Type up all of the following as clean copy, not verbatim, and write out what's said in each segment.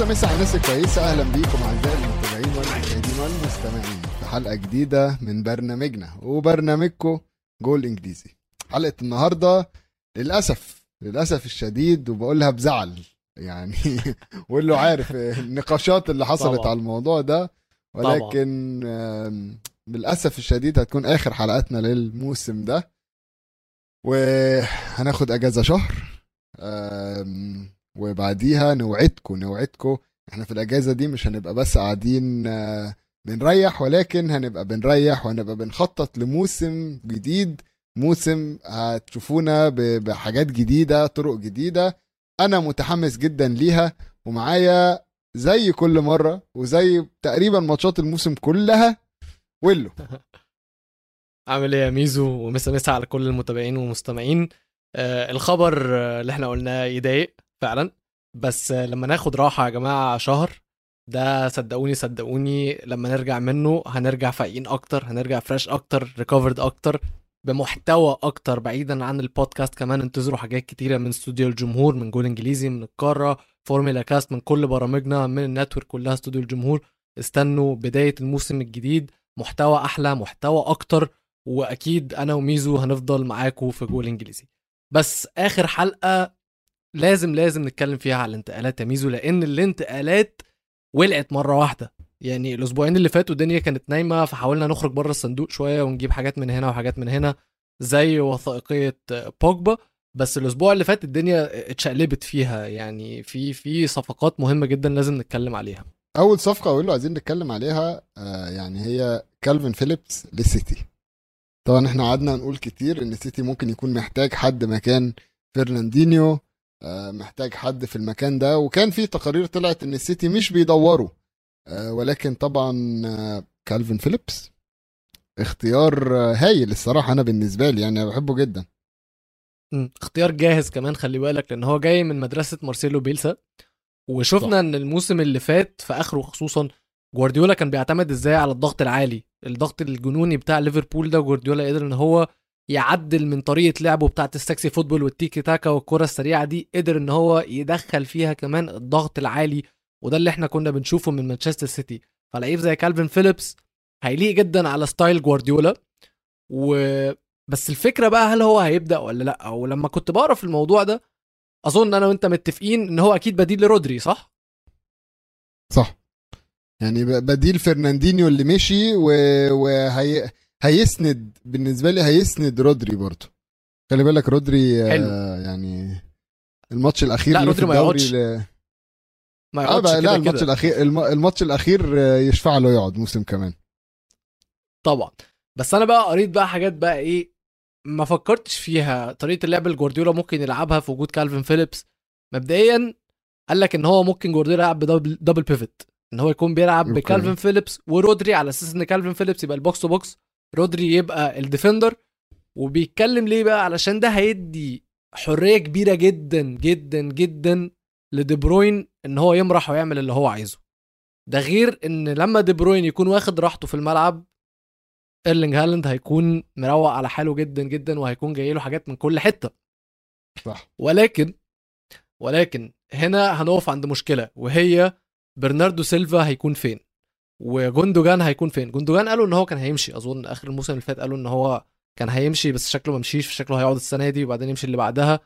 مسا مسا على الناس الكويسه. اهلا بيكم اعزائي المتابعين والمشاهدين والمستمعين في حلقه جديده من برنامجنا وبرنامجكم جول انجليزي. حلقه النهارده للاسف الشديد وبقولها بزعل يعني واللي عارف النقاشات اللي حصلت طبعا على الموضوع ده، ولكن للاسف الشديد هتكون اخر حلقاتنا للموسم ده وهناخد اجازه شهر، وبعديها نوعدكم احنا في الاجازه دي مش هنبقى بس قاعدين بنريح، ولكن هنبقى بنريح وهنبقى بنخطط لموسم جديد، موسم هتشوفونا بحاجات جديده، طرق جديده. انا متحمس جدا ليها، ومعايا زي كل مره وزي تقريبا ماتشات الموسم كلها ويلو. عامل ايه يا ميزو؟ ومسا مسا على كل المتابعين والمستمعين. الخبر اللي احنا قلناه يضايق فعلا، بس لما ناخد راحه يا جماعه شهر ده صدقوني لما نرجع منه هنرجع فايقين اكتر، هنرجع فريش اكتر، ريكفرد اكتر، بمحتوى اكتر بعيدا عن البودكاست. كمان انتظروا حاجات كتيره من استوديو الجمهور، من جول انجليزي، من القاره، فورميلا كاست، من كل برامجنا، من النتورك كلها استوديو الجمهور. استنوا بدايه الموسم الجديد، محتوى احلى، محتوى اكتر، واكيد انا وميزو هنفضل معاكم في جول انجليزي. بس اخر حلقه لازم نتكلم فيها على الانتقالات يا ميزو، لان الانتقالات ولعت مره واحده. يعني الاسبوعين اللي فاتوا الدنيا كانت نايمه، فحاولنا نخرج بره الصندوق شويه ونجيب حاجات من هنا وحاجات من هنا زي وثائقيه بوجبا، بس الاسبوع اللي فات الدنيا اتشقلبت فيها. يعني في صفقات مهمه جدا لازم نتكلم عليها. اول صفقه اقول له عايزين نتكلم عليها يعني هي كالفين فيليبس للسيتي. طبعا احنا قعدنا نقول كتير ان السيتي ممكن يكون محتاج حد مكان فرناندينيو، محتاج حد في المكان ده، وكان في تقارير طلعت ان السيتي مش بيدوروا، ولكن طبعا كالفين فيليبس اختيار هايل الصراحه. انا بالنسبه لي يعني بحبه جدا، اختيار جاهز كمان، خلي بالك، لان هو جاي من مدرسه مارسيلو بيلسا، وشفنا ان الموسم اللي فات في اخره خصوصا جوارديولا كان بيعتمد ازاي على الضغط العالي، الضغط الجنوني بتاع ليفربول ده. جوارديولا قدر ان هو يعدل من طريقه لعبه بتاعه السكسي فوتبول والتيكي تاكا والكره السريعه دي، قدر ان هو يدخل فيها كمان الضغط العالي، وده اللي احنا كنا بنشوفه من مانشستر سيتي. فلعيب زي كالفين فيليبس هيليق جدا على ستايل جوارديولا. بس الفكره بقى هل هو هيبدا ولا لا؟ ولما كنت بقرا في الموضوع ده اظن انا وانت متفقين ان هو اكيد بديل لرودري، صح يعني بديل فرناندينيو اللي مشي، هيسند بالنسبه لي هيسند رودري برضو. خلي بالك رودري يعني الماتش الاخير اللي في الدوري ما يقعدش كده. الماتش الاخير يشفع له يقعد موسم كمان طبعا. بس انا بقى قريت بقى حاجات بقى ايه ما فكرتش فيها، طريقه اللعب اللي جوارديولا ممكن يلعبها في وجود كالفين فيليبس. مبدئيا قال لك ان هو ممكن جوارديولا يلعب بدبل بيفت، ان هو يكون بيلعب بكالفين فيليبس ورودري، على اساس ان كالفين فيليبس يبقى البوكس تو بوكس، رودري يبقى الديفندر. وبيتكلم ليه بقى؟ علشان ده هيدي حريه كبيره جدا جدا جدا لدي بروين ان هو يمرح ويعمل اللي هو عايزه. ده غير ان لما دي بروين يكون واخد راحته في الملعب، ايرلينج هالاند هيكون مروق على حاله جدا جدا، وهيكون جاي له حاجات من كل حته. صح. ولكن هنا هنقف عند مشكله، وهي برناردو سيلفا هيكون فين وجوندوجان هيكون فين. جوندوجان قالوا ان هو كان هيمشي، اظن اخر الموسم اللي فات قالوا ان هو كان هيمشي، بس شكله ما مشيش، شكله هيقعد السنه دي وبعدين يمشي اللي بعدها.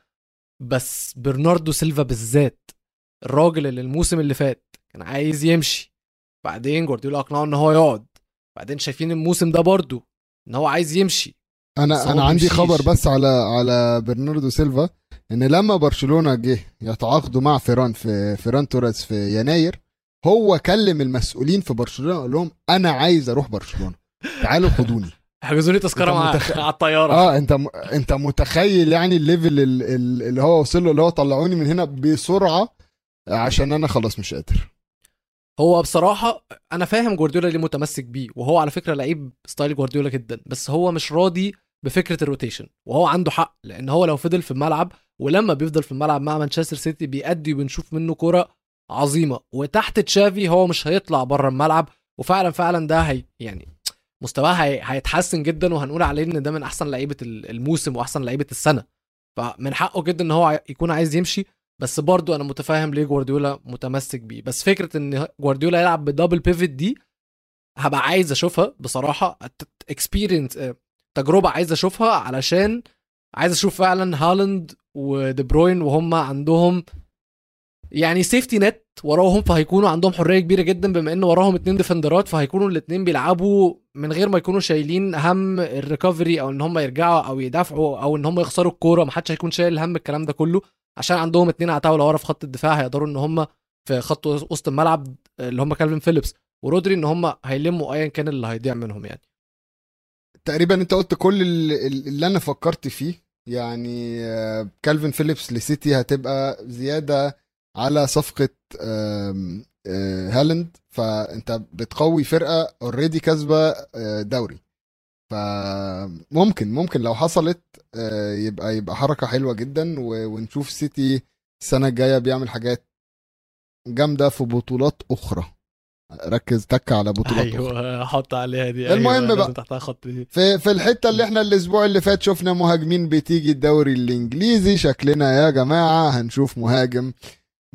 بس برناردو سيلفا بالذات الراجل اللي الموسم اللي فات كان عايز يمشي، بعدين جوارديولا اقنعه ان هو يقعد، بعدين شايفين الموسم ده برضو ان هو عايز يمشي. انا عندي خبر بس على برناردو سيلفا، ان لما برشلونه جه يتعاقدوا مع فيران في فيران توريس في يناير، هو كلم المسؤولين في برشلونه قال لهم انا عايز اروح برشلونه، تعالوا خدوني احجزوا لي تذكره على الطياره. انت متخيل يعني الليفل اللي هو وصل له، اللي هو طلعوني من هنا بسرعه عشان انا خلاص مش قادر. هو بصراحه انا فاهم جوارديولا اللي متمسك بيه، وهو على فكره لعيب ستايل جوارديولا جدا، بس هو مش راضي بفكره الروتيشن، وهو عنده حق، لان هو لو فضل في الملعب، ولما بيفضل في الملعب مع مانشستر سيتي بيأدي وبنشوف منه كره عظيمه، وتحت تشافي هو مش هيطلع بره الملعب. وفعلا ده يعني مستواه هيتحسن جدا، وهنقول عليه ان ده من احسن لعيبه الموسم واحسن لعيبه السنه، فمن حقه جدا ان هو يكون عايز يمشي. بس برضو انا متفاهم ليه جوارديولا متمسك بيه. بس فكره ان جوارديولا يلعب بدبل بيفت دي هبقى عايز اشوفها بصراحه، اكسبيرينس، تجربه عايز اشوفها، علشان عايز اشوف فعلا هالاند ودي بروين وهم عندهم يعني سيفتي نت وراهم، فهيكونوا عندهم حريه كبيره جدا بما ان وراهم اتنين ديفندرات، فهيكونوا الاتنين بيلعبوا من غير ما يكونوا شايلين هم الريكفري او ان هم يرجعوا او يدافعوا او ان هم يخسروا الكوره، محدش هيكون شايل هم الكلام ده كله، عشان عندهم اتنين عتاوله ورا في خط الدفاع هيقدروا ان هم في خط وسط الملعب اللي هم كالفين فيليبس ورودري ان هم هيلموا ايا كان اللي هيضيع منهم. يعني تقريبا انت قلت كل اللي انا فكرت فيه. يعني كالفين فيليبس لسيتي هتبقى زياده على صفقه هالاند، فانت بتقوي فرقه اوريدي كسبه دوري، فممكن لو حصلت يبقى حركه حلوه جدا، ونشوف سيتي السنه الجايه بيعمل حاجات جامده في بطولات اخرى. ركز تك على بطولات ايوه احط عليها دي. المهم بقى تحتها خط دي في الحته اللي احنا الاسبوع اللي فات شفنا مهاجمين بتيجي الدوري الانجليزي، شكلنا يا جماعه هنشوف مهاجم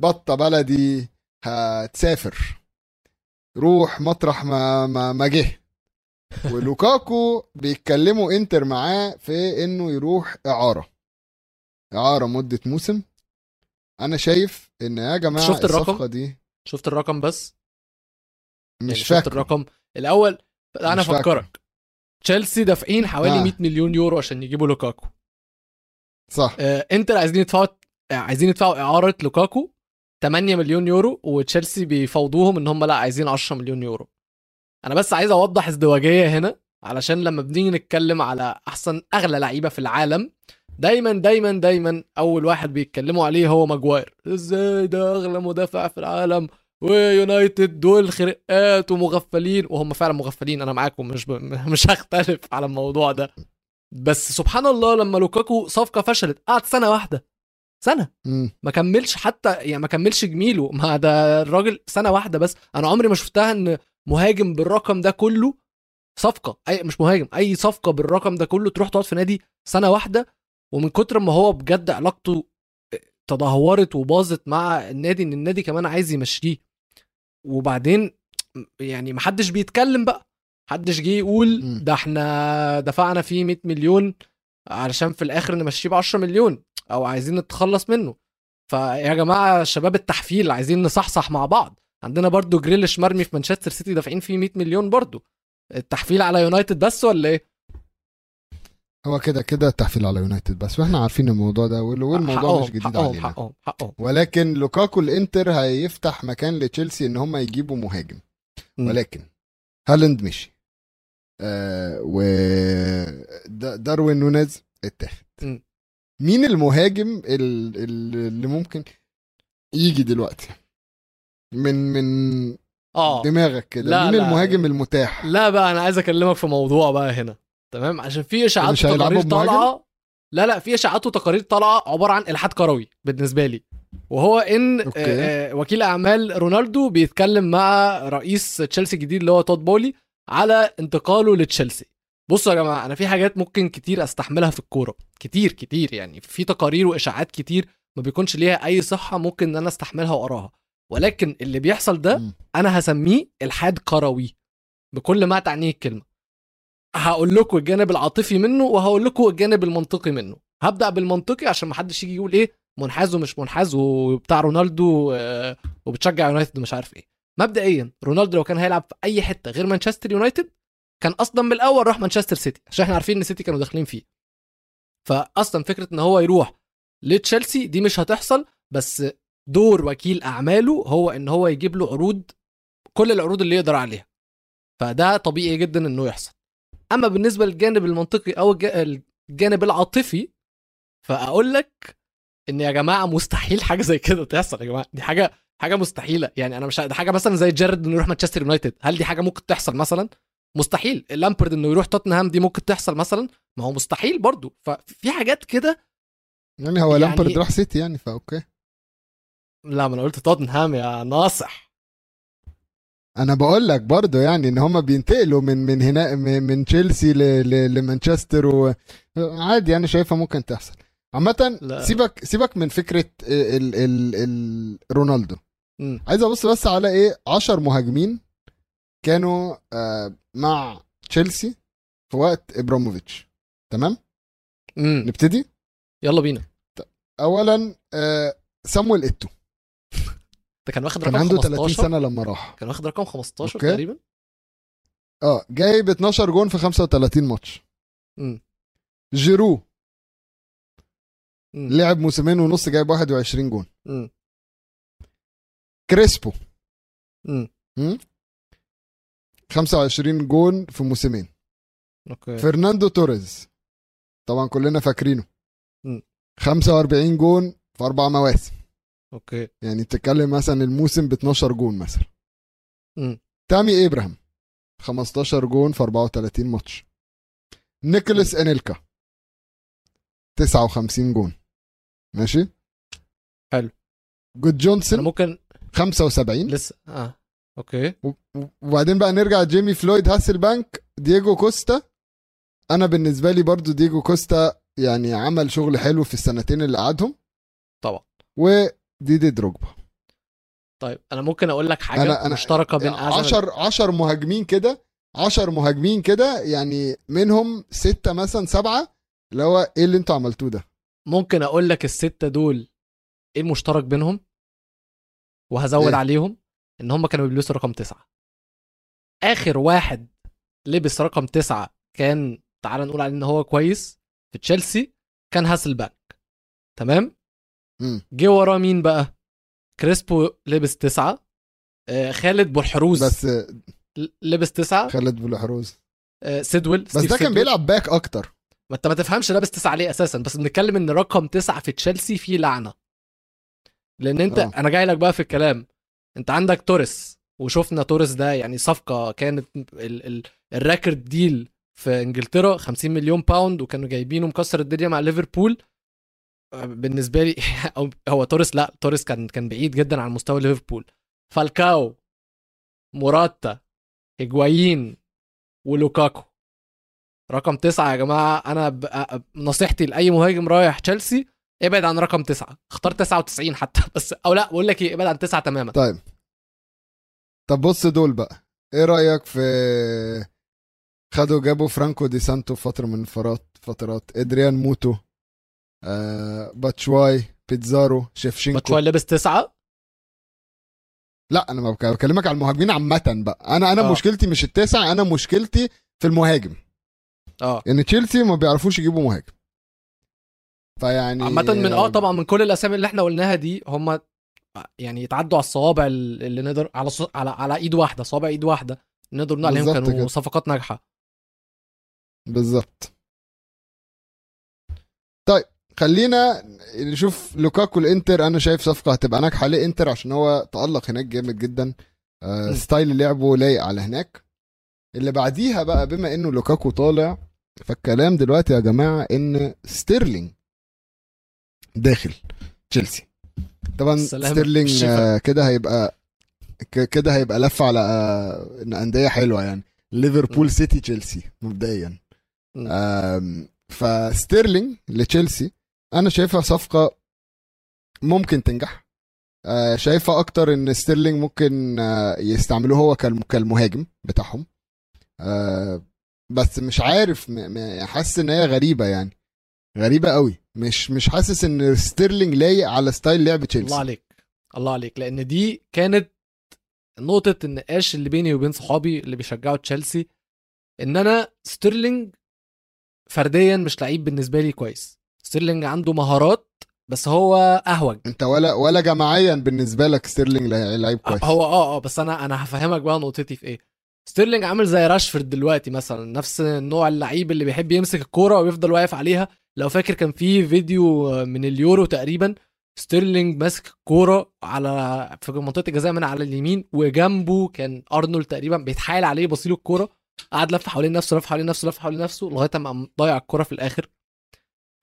بطه بلدي هتسافر روح مطرح ما جه ولوكاكو بيتكلموا انتر معاه في انه يروح اعاره مده موسم. انا شايف ان يا جماعه شفت الرقم دي، شفت الرقم بس مش يعني شفت الرقم الاول. انا افكرك تشيلسي دافعين حوالي 100 مليون يورو عشان يجيبوا لوكاكو، صح؟ انتر عايزين يدفعوا اعاره لوكاكو 8 مليون يورو، وتشيلسي بيفاوضوهم ان هم لا عايزين 10 مليون يورو. انا بس عايز اوضح ازدواجيه هنا، علشان لما بنيجي نتكلم على احسن اغلى لعيبه في العالم دايما دايما دايما اول واحد بيتكلموا عليه هو ماجواير، ازاي ده اغلى مدافع في العالم ويونايتد دول خرقات ومغفلين، وهم فعلا مغفلين، انا معاكم مش هختلف على الموضوع ده. بس سبحان الله لما لوكاكو صفقه فشلت قعد سنه واحده ما كملش حتى، يعني ما كملش جميله، ما ده الراجل سنه واحده بس. انا عمري ما شفتها ان مهاجم بالرقم ده كله صفقه، اي مش مهاجم، اي صفقه بالرقم ده كله تروح تقعد في نادي سنه واحده، ومن كتر ما هو بجد علاقته تدهورت وباظت مع النادي ان النادي كمان عايز يمشيه. وبعدين يعني محدش بيتكلم بقى، محدش جه يقول ده احنا دفعنا فيه 100 مليون علشان في الاخر نمشيه ب 10 مليون او عايزين نتخلص منه. فيا جماعه شباب التحفيل عايزين نصحصح مع بعض. عندنا برضو جريليش مرمي في مانشستر سيتي دافعين فيه 100 مليون برضو. التحفيل على يونايتد بس ولا ايه؟ هو كده التحفيل على يونايتد بس، واحنا عارفين الموضوع ده والموضوع مش جديد علينا، ولكن لوكاكو الانتر هيفتح مكان لتشيلسي ان هم يجيبوا مهاجم، ولكن هالاند مشي وداروين نونيز اتاخد. مين المهاجم اللي ممكن يجي دلوقتي من دماغك كده؟ مين المهاجم المتاح؟ لا بقى انا عايز اكلمك في موضوع بقى هنا، تمام؟ عشان في اشاعات وتقارير طالعه، لا في اشاعات وتقارير طالعه عباره عن الحاد كروي بالنسبه لي، وهو ان وكيل اعمال رونالدو بيتكلم مع رئيس تشيلسي الجديد اللي هو تود بولي على انتقاله لتشيلسي. بصوا يا جماعه، انا في حاجات ممكن كتير استحملها في الكوره، كتير كتير، يعني في تقارير واشاعات كتير ما بيكونش ليها اي صحه ممكن ان انا استحملها واقراها، ولكن اللي بيحصل ده انا هسميه الحاد كروي بكل ما تعنيه الكلمه. هقول لكم الجانب العاطفي منه وهقول لكم الجانب المنطقي منه. هبدأ بالمنطقي عشان ما حدش يجي يقول ايه منحاز ومش منحاز وبتاع رونالدو وبتشجع يونايتد مش عارف ايه. مبدئيا رونالدو لو كان هيلعب في اي حته غير مانشستر يونايتد كان اصلا من الاول راح مانشستر سيتي، عشان احنا عارفين ان سيتي كانوا داخلين فيه، فاصلا فكره ان هو يروح لتشيلسي دي مش هتحصل. بس دور وكيل اعماله هو ان هو يجيب له عروض، كل العروض اللي يقدر عليها، فده طبيعي جدا انه يحصل. اما بالنسبه للجانب المنطقي او الجانب العاطفي فاقول لك ان يا جماعه مستحيل حاجه زي كده تحصل. يا جماعه دي حاجه مستحيله، يعني انا مش ده حاجه مثلا زي جيرارد انه يروح مانشستر يونايتد، هل دي حاجه ممكن تحصل مثلا؟ مستحيل. لامبرد انه يروح توتنهام دي ممكن تحصل مثلا؟ ما هو مستحيل برضو. ففي حاجات كده يعني هو لامبرد راح سيتي يعني فاوكي. لا ما انا قلت توتنهام يا ناصح، انا بقول لك برضو يعني ان هم بينتقلوا من هنا من تشيلسي لمانشستر، وعادي انا شايفها ممكن تحصل. عامة سيبك من فكرة رونالدو. عايز ابص بس على ايه 10 مهاجمين كانوا مع تشيلسي في وقت ابراموفيتش. تمام نبتدي يلا بينا. اولا سامويل ايتو ده كان واخد رقم 15، عنده 30 سنة لما راح، كان واخد رقم 15 تقريبا، جايب 12 جون في 35 ماتش. جيرو لعب موسمين ونص جايب 21 جون. كريسبو 25 جون في موسمين. فرناندو توريز طبعا كلنا فاكرينه 45 جون في 4 مواسم. اوكي يعني تتكلم مثلا الموسم ب 12 جون مثلا. تامي ابراهام 15 جون في 34 ماتش. نيكولاس انيلكا 59 جون. ماشي حلو. جود جونسون ممكن 75 لسه اوكي. وبعدين بقى نرجع جيمي فلويد، هاسلبانك، دييجو كوستا. انا بالنسبه لي برضو دييجو كوستا يعني عمل شغل حلو في السنتين اللي قعدهم طبعا، وديدي دروجبا. طيب انا ممكن اقول لك حاجه أنا مشتركه بين 10 مهاجمين كده، 10 مهاجمين كده يعني منهم 6 مثلا 7 اللي هو ايه اللي انتوا عملتوه ده. ممكن اقول لك ال6 دول ايه المشترك بينهم، وهزود إيه؟ عليهم ان هم كانوا بيلبسوا رقم 9. اخر واحد لبس رقم 9 كان تعال نقول عليه ان هو كويس في تشيلسي كان هاسلبانك. تمام جه ورا مين بقى؟ كريسبو لبس 9. خالد بولحروز بس لبس 9. خالد بولحروز سيدويل بس ده كان بيلعب باك اكتر. ما انت ما تفهمش لابس 9 ليه اساسا، بس بنتكلم ان رقم 9 في تشيلسي فيه لعنه، لان انت انا جاي لك بقى في الكلام. انت عندك توريس، وشوفنا توريس ده يعني صفقه كانت الراكرد ديل في انجلترا 50 مليون باوند، وكانوا جايبينه مكسر الدنيا مع ليفربول. بالنسبه لي هو توريس، لا توريس كان بعيد جدا عن مستوى ليفربول. فالكاو، موراتا، هيجوايين، ولوكاكو رقم 9. يا جماعه انا نصيحتي لاي مهاجم رايح تشيلسي ابعد عن رقم 9، اختار 99 حتى بس، او لا بقول لك ايه، ابعد عن 9 تماما. طيب طب بص دول بقى، ايه رايك في خدوا جابوا فرانكو دي سانتو فتره من فترات، ادريان موتو، باتشواي، بيتزارو، شيفشينكو. باتشواي لابس 9. لا انا ما بكلمك على المهاجمين عامه بقى، انا مشكلتي مش ال9، انا مشكلتي في المهاجم. يعني تشيلسي ما بيعرفوش يجيبوا مهاجم، فيعني عامه من طبعا من كل الاسامي اللي احنا قلناها دي هم يعني يتعدوا على الصوابع اللي نقدر على ايد واحده، صوابع ايد واحده نقدر نقول عليهم كانوا صفقات ناجحه بالظبط. طيب خلينا نشوف لوكاكو الانتر. انا شايف صفقه هتبقى ناجحه ليه انتر، عشان هو تألق هناك جامد جدا، ستايل لعبه لايق على هناك. اللي بعديها بقى بما انه لوكاكو طالع، فالكلام دلوقتي يا جماعه ان ستيرلينج داخل تشيلسي. طبعا ستيرلينج كده هيبقى لفه على انديه حلوه يعني ليفربول، سيتي، تشيلسي مبدئيا. فستيرلينج لتشيلسي انا شايفها صفقه ممكن تنجح. شايفها اكتر ان ستيرلينج ممكن يستعملوه هو كالمهاجم بتاعهم، بس مش عارف، حاسس ان هي غريبه، يعني غريبه قوي. مش حاسس ان ستيرلينج لايق على ستايل لعب تشيلسي. الله عليك الله عليك، لان دي كانت نقطه النقاش اللي بيني وبين صحابي اللي بيشجعوا تشيلسي، ان انا ستيرلينج فرديا مش لعيب بالنسبه لي كويس. ستيرلينج عنده مهارات بس هو اهوج. انت ولا جماعيا بالنسبه لك ستيرلينج لعيب كويس؟ هو بس انا هفهمك بقى نقطتي في ايه. ستيرلينج عامل زي راشفورد دلوقتي مثلا، نفس النوع اللعيب اللي بيحب يمسك الكوره ويفضل واقف عليها. لو فاكر كان في فيديو من اليورو تقريبا، ستيرلينج ماسك الكوره في منطقه الجزاء من على اليمين، وجنبه كان ارنولد تقريبا بيتحايل عليه بصيله الكوره، قعد لف حوالين نفسه لغايه ما ضيع الكوره في الاخر.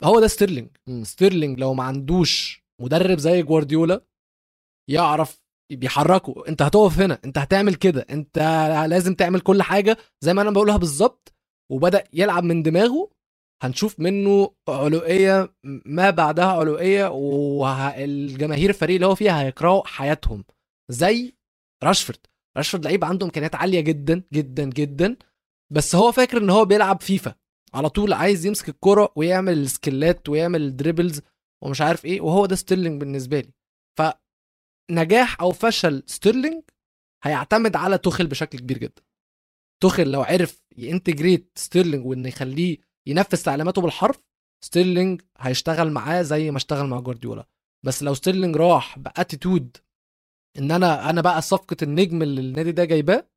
هو ده ستيرلينج. ستيرلينج لو ما عندوش مدرب زي جوارديولا يعرف بيحركوا، انت هتقف هنا، انت هتعمل كده، انت لازم تعمل كل حاجه زي ما انا بقولها بالظبط، وبدا يلعب من دماغه، هنشوف منه علوئيه ما بعدها علوئيه، والجماهير الفريق اللي هو فيها هيكرهوا حياتهم. زي راشفورد لعيب عنده امكانيات عاليه جدا جدا جدا، بس هو فاكر ان هو بيلعب فيفا على طول، عايز يمسك الكره ويعمل السكيلات ويعمل دريبلز ومش عارف ايه، وهو ده ستيرلينج بالنسبه لي. فنجاح او فشل ستيرلينج هيعتمد على توخيل بشكل كبير جدا. توخيل لو عرف ينتجريت ستيرلينج وان يخليه ينفذ تعليماته بالحرف، ستيرلينج هيشتغل معاه زي ما اشتغل مع جوارديولا. بس لو ستيرلينج راح باتيتود ان انا بقى صفقه النجم اللي النادي ده جايباه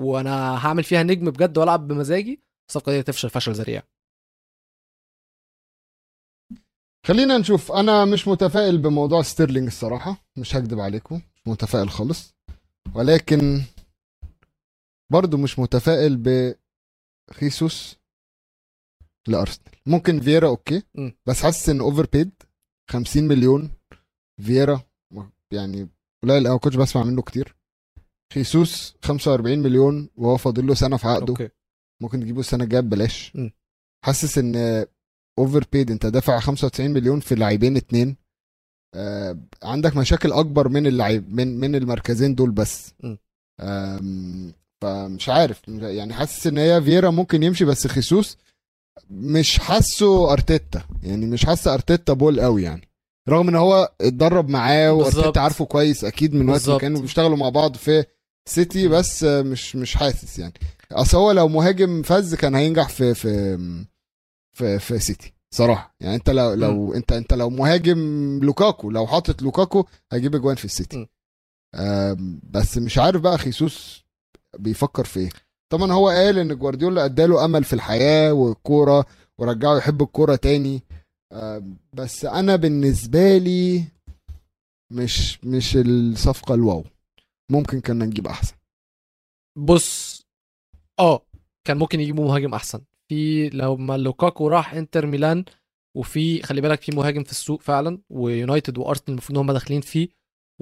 وانا هعمل فيها نجم بجد والعب بمزاجي، الصفقه دي هتفشل فشل ذريع. خلينا نشوف. انا مش متفائل بموضوع ستيرلينج الصراحه، مش هكدب عليكم، مش متفائل خالص، ولكن برضو مش متفائل بخيسوس لارسنال. ممكن فييرا اوكي، بس حاسس ان اوفر بيد 50 مليون فييرا، يعني قليل قوي، كنت بسمع منه كتير. خيسوس 45 مليون وهو فاضل له سنه في عقده، أوكي. ممكن تجيبه السنه الجايه ببلاش. حاسس ان اوفر بيد، انت دافع 95 مليون في لاعبين اتنين، عندك مشاكل اكبر من اللاعب من المركزين دول بس. فمش عارف يعني، حاسس ان هي فييرا ممكن يمشي، بس خيسوس مش حاسه ارتيتا، يعني مش حاسه ارتيتا بول قوي، يعني رغم ان هو اتدرب معاه وارتيتا عارفه كويس اكيد من وقت ما كانوا بيشتغلوا مع بعض في سيتي، بس مش حاسس يعني. اصل هو لو مهاجم فز كان هينجح في في في, في سيتي صراحه، يعني انت لو انت لو مهاجم لوكاكو، لو حاطط لوكاكو هجيب اجوان في السيتي. بس مش عارف بقى خيسوس بيفكر في ايه. طبعا هو قال ان جوارديولا اداله امل في الحياه والكوره ورجعه يحب الكوره تاني، بس انا بالنسبه لي مش الصفقه الواو. ممكن كنا نجيب احسن. بص كان ممكن يجيبوا مهاجم احسن في، لو ما لوكاكو راح انتر ميلان، وفي خلي بالك في مهاجم في السوق فعلا، ويونايتد وارسنال المفروض هم داخلين فيه،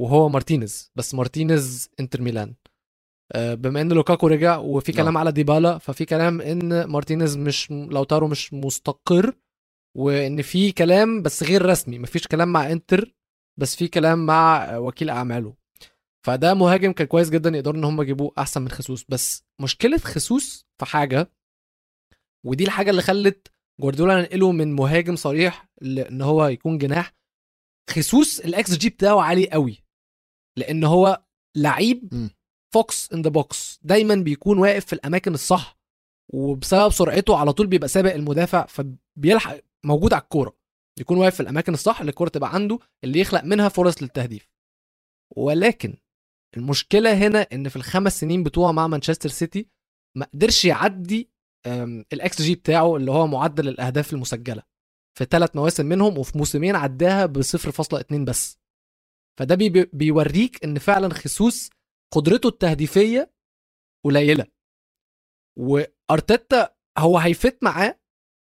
وهو مارتينيز، بس مارتينيز انتر ميلان. بما ان لوكاكو رجع وفي كلام على ديبالا، ففي كلام ان مارتينيز مش، لو تارو مش مستقر، وان في كلام بس غير رسمي، مفيش كلام مع انتر بس في كلام مع وكيل اعماله. فده مهاجم كان كويس جدا، يقدروا ان هم يجيبوه احسن من خيسوس. بس مشكله خيسوس في حاجه، ودي الحاجه اللي خلت جوارديولا ينقله من مهاجم صريح لان هو يكون جناح. خيسوس الاكس جي بتاعه عالي قوي، لان هو لعيب فوكس ان ذا بوكس، دايما بيكون واقف في الاماكن الصح، وبسبب سرعته على طول بيبقى سابق المدافع، فبيلحق موجود على الكوره، يكون واقف في الاماكن الصح اللي الكوره تبقى عنده، اللي يخلق منها فرص للتهديف. ولكن المشكله هنا ان في الخمس سنين بتوعه مع مانشستر سيتي ما قدرش يعدي الاكس جي بتاعه اللي هو معدل الاهداف المسجله في 3 مواسم منهم، وفي موسمين عداها ب0.2 بس. فده بيوريك ان فعلا خيسوس قدرته التهديفيه قليله، وارتيتا هو هيفت معاه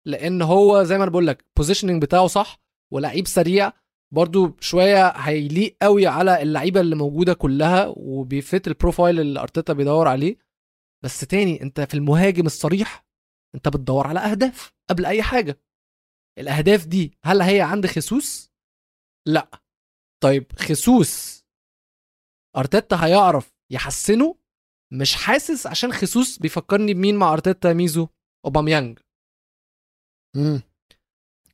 لان هو زي ما بقول لك البوزيشننج بتاعه صح، ولاعيب سريع برضو شويه، هيليق قوي على اللعيبه اللي موجوده كلها، وبيفت البروفايل اللي ارتيتا بيدور عليه. بس تاني، انت في المهاجم الصريح انت بتدور على اهداف قبل اي حاجه. الاهداف دي هل هي عند خيسوس؟ لا. طيب خيسوس ارتيتا هيعرف يحسنه؟ مش حاسس، عشان خيسوس بيفكرني بمين مع ارتيتا؟ ميزو اوباميانج.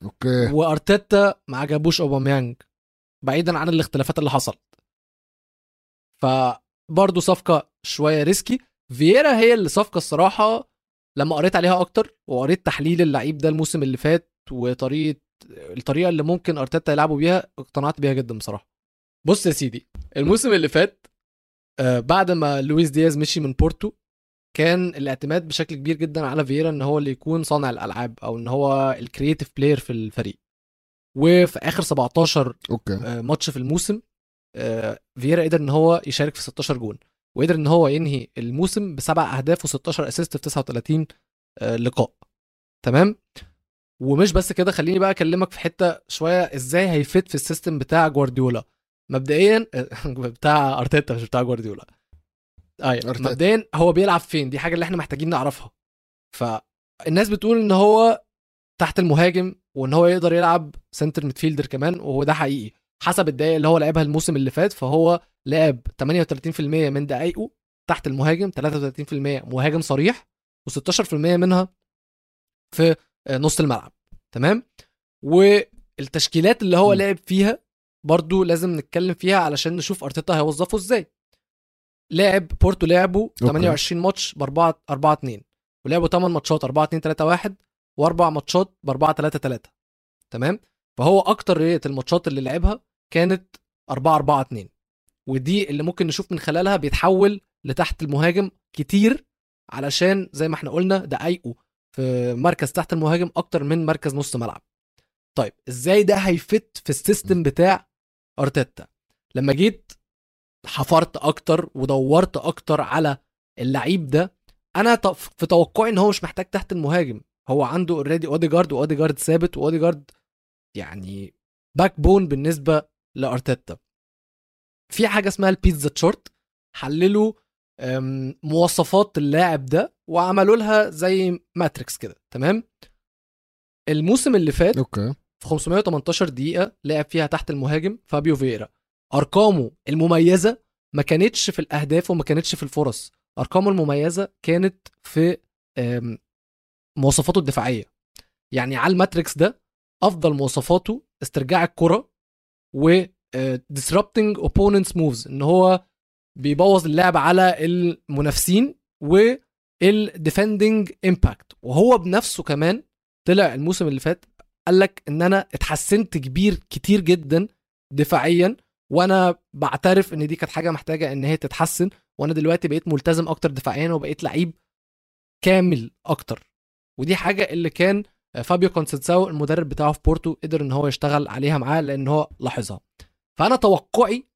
اوكي، وارتيتا ما عجبوش اوباميانج، بعيدا عن الاختلافات اللي حصلت. فبرضه صفقه شويه ريسكي. فييرا هي اللي صفقه الصراحه لما قريت عليها اكتر، وقريت تحليل اللعيب ده الموسم اللي فات، وطريقه الطريقه اللي ممكن ارتيتا يلعبوا بيها، اقتنعت بيها جدا بصراحه. بص يا سيدي، الموسم اللي فات بعد ما لويس دياز مشي من بورتو، كان الاعتماد بشكل كبير جدا على فييرا ان هو اللي يكون صانع الالعاب، او ان هو الكرييتيف بلاير في الفريق. وفي اخر 17 ماتش في الموسم فييرا قدر ان هو يشارك في 16 جون، وقدر ان هو ينهي الموسم ب7 اهداف و16 اسيست في 39 لقاء. تمام. ومش بس كده، خليني بقى اكلمك في حته شويه ازاي هيفيت في السيستم بتاع جوارديولا. مبدئيا بتاع ارتيتا مش بتاع جوارديولا. مبدئيا هو بيلعب فين، دي حاجه اللي احنا محتاجين نعرفها. فالناس بتقول ان هو تحت المهاجم وان هو يقدر يلعب سنتر ميدفيلدر كمان، وهو ده حقيقي حسب الدقائق اللي هو لعبها الموسم اللي فات. فهو لعب 38% من دقائقه تحت المهاجم، 33% مهاجم صريح و16% منها في نص الملعب. تمام. والتشكيلات اللي هو لعب فيها برضو لازم نتكلم فيها علشان نشوف ارتيتا هيوظفه ازاي. لاعب بورتو لعبه 28 ماتش ب 4-2، ولعبوا 8 ماتشات 4-2-3-1، واربع ماتشات ب 4-3-3. تمام. فهو اكتر ريت الماتشات اللي لعبها كانت 4-4-2، ودي اللي ممكن نشوف من خلالها بيتحول لتحت المهاجم كتير، علشان زي ما احنا قلنا دقايقه في مركز تحت المهاجم اكتر من مركز نص ملعب. طيب ازاي ده هيفت في السيستم بتاع ارتيتا؟ لما جيت حفرت اكتر ودورت اكتر على اللعيب ده، انا في توقعي ان هو مش محتاج تحت المهاجم. هو عنده اوريدي اوديجارد، واوديجارد ثابت، واوديجارد يعني باك بون بالنسبه لارتيتا. في حاجه اسمها البيتزا تشورت، حللوا مواصفات اللاعب ده وعملوا لها زي ماتريكس كده. تمام. الموسم اللي فات في 518 دقيقه لعب فيها تحت المهاجم فابيو فييرا، ارقامه المميزه ما كانتش في الاهداف وما كانتش في الفرص، ارقامه المميزه كانت في مواصفاته الدفاعيه. يعني على الماتريكس ده افضل مواصفاته استرجاع الكره و disrupting opponents moves، ان هو بيبوظ اللعب على المنافسين، والديفندنج امباكت. وهو بنفسه كمان طلع الموسم اللي فات قال لك ان انا اتحسنت كتير جدا دفاعيا، وانا بعترف ان دي كانت حاجه محتاجه ان هي تتحسن، وانا دلوقتي بقيت ملتزم اكتر دفاعيا وبقيت لعيب كامل اكتر. ودي حاجه اللي كان فابيو كونسيتساو المدرب بتاعه في بورتو قدر ان هو يشتغل عليها معاه، لان هو لاحظها. فانا توقعي